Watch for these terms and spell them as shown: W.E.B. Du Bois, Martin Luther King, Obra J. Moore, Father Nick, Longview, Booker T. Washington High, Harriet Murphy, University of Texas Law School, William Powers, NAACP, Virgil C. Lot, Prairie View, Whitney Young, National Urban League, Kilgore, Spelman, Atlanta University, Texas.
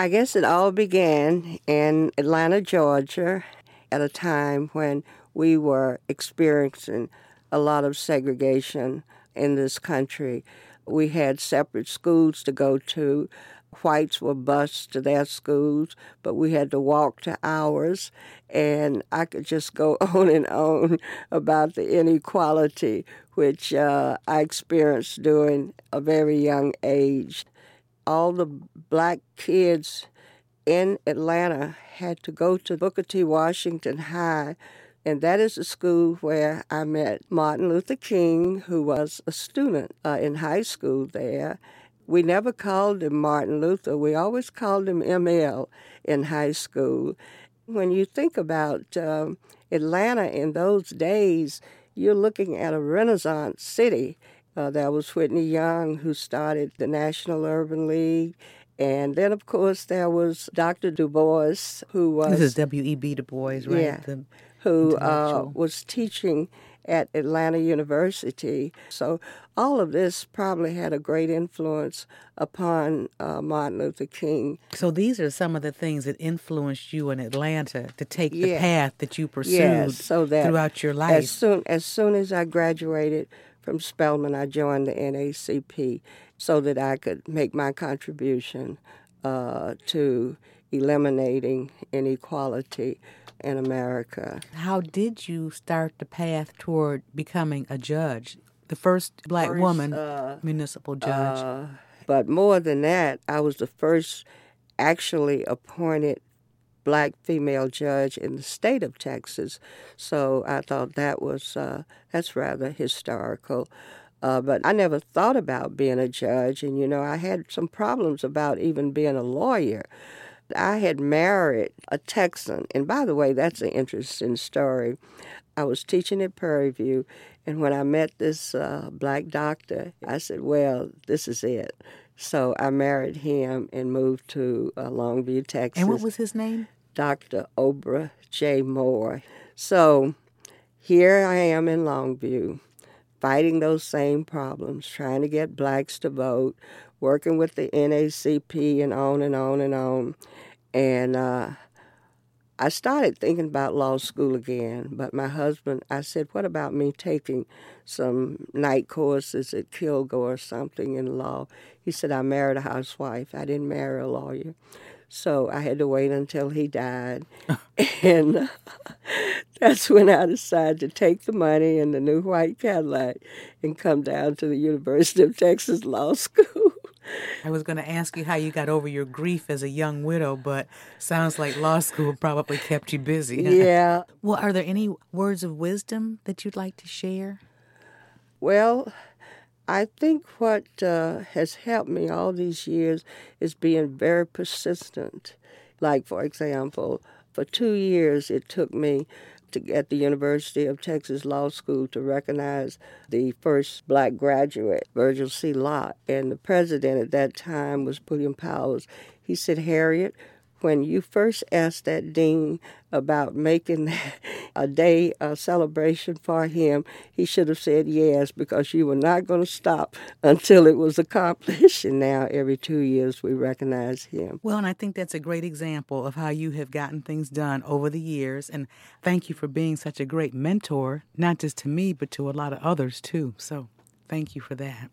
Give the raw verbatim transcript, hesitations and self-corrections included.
I guess it all began in Atlanta, Georgia, at a time when we were experiencing a lot of segregation in this country. We had separate schools to go to. Whites were bused to their schools, but we had to walk to ours. And I could just go on and on about the inequality, which uh, I experienced during a very young age. All the black kids in Atlanta had to go to Booker T. Washington High, and that is the school where I met Martin Luther King, who was a student uh, in high school there. We never called him Martin Luther. We always called him M L in high school. When you think about um, Atlanta in those days, you're looking at a Renaissance city. Uh, there was Whitney Young, who started the National Urban League. And then, of course, there was Doctor Du Bois, who was... This is W E B. Du Bois, right? Yeah, the who uh, was teaching at Atlanta University. So all of this probably had a great influence upon uh, Martin Luther King. So these are some of the things that influenced you in Atlanta to take yeah. the path that you pursued yeah, so that throughout your life. As soon, as soon as I graduated from Spelman, I joined the N double A C P so that I could make my contribution uh, to eliminating inequality in America. How did you start the path toward becoming a judge, the first black first, woman uh, municipal judge? Uh, but more than that, I was the first actually appointed black female judge in the state of Texas. So I thought that was uh, that's rather historical. Uh, but I never thought about being a judge, and you know I had some problems about even being a lawyer. I had married a Texan, and by the way, that's an interesting story. I was teaching at Prairie View, and when I met this uh, black doctor, I said, well, this is it. So I married him and moved to uh, Longview, Texas. And what was his name? Doctor Obra J. Moore. So here I am in Longview, fighting those same problems, trying to get blacks to vote, working with the N double A C P and on and on and on. And uh, I started thinking about law school again, but my husband, I said, what about me taking some night courses at Kilgore or something in law? He said, I married a housewife. I didn't marry a lawyer. So I had to wait until he died. And uh, that's when I decided to take the money and the new white Cadillac and come down to the University of Texas Law School. I was going to ask you how you got over your grief as a young widow, but sounds like law school probably kept you busy. Yeah. Well, are there any words of wisdom that you'd like to share? Well, I think what uh, has helped me all these years is being very persistent. Like, for example, for two years it took me to get the University of Texas Law School to recognize the first black graduate, Virgil C. Lot. And the president at that time was William Powers. He said, Harriet, when you first asked that dean about making a day a celebration for him, he should have said yes, because you were not going to stop until it was accomplished. And now every two years we recognize him. Well, and I think that's a great example of how you have gotten things done over the years. And thank you for being such a great mentor, not just to me, but to a lot of others, too. So thank you for that.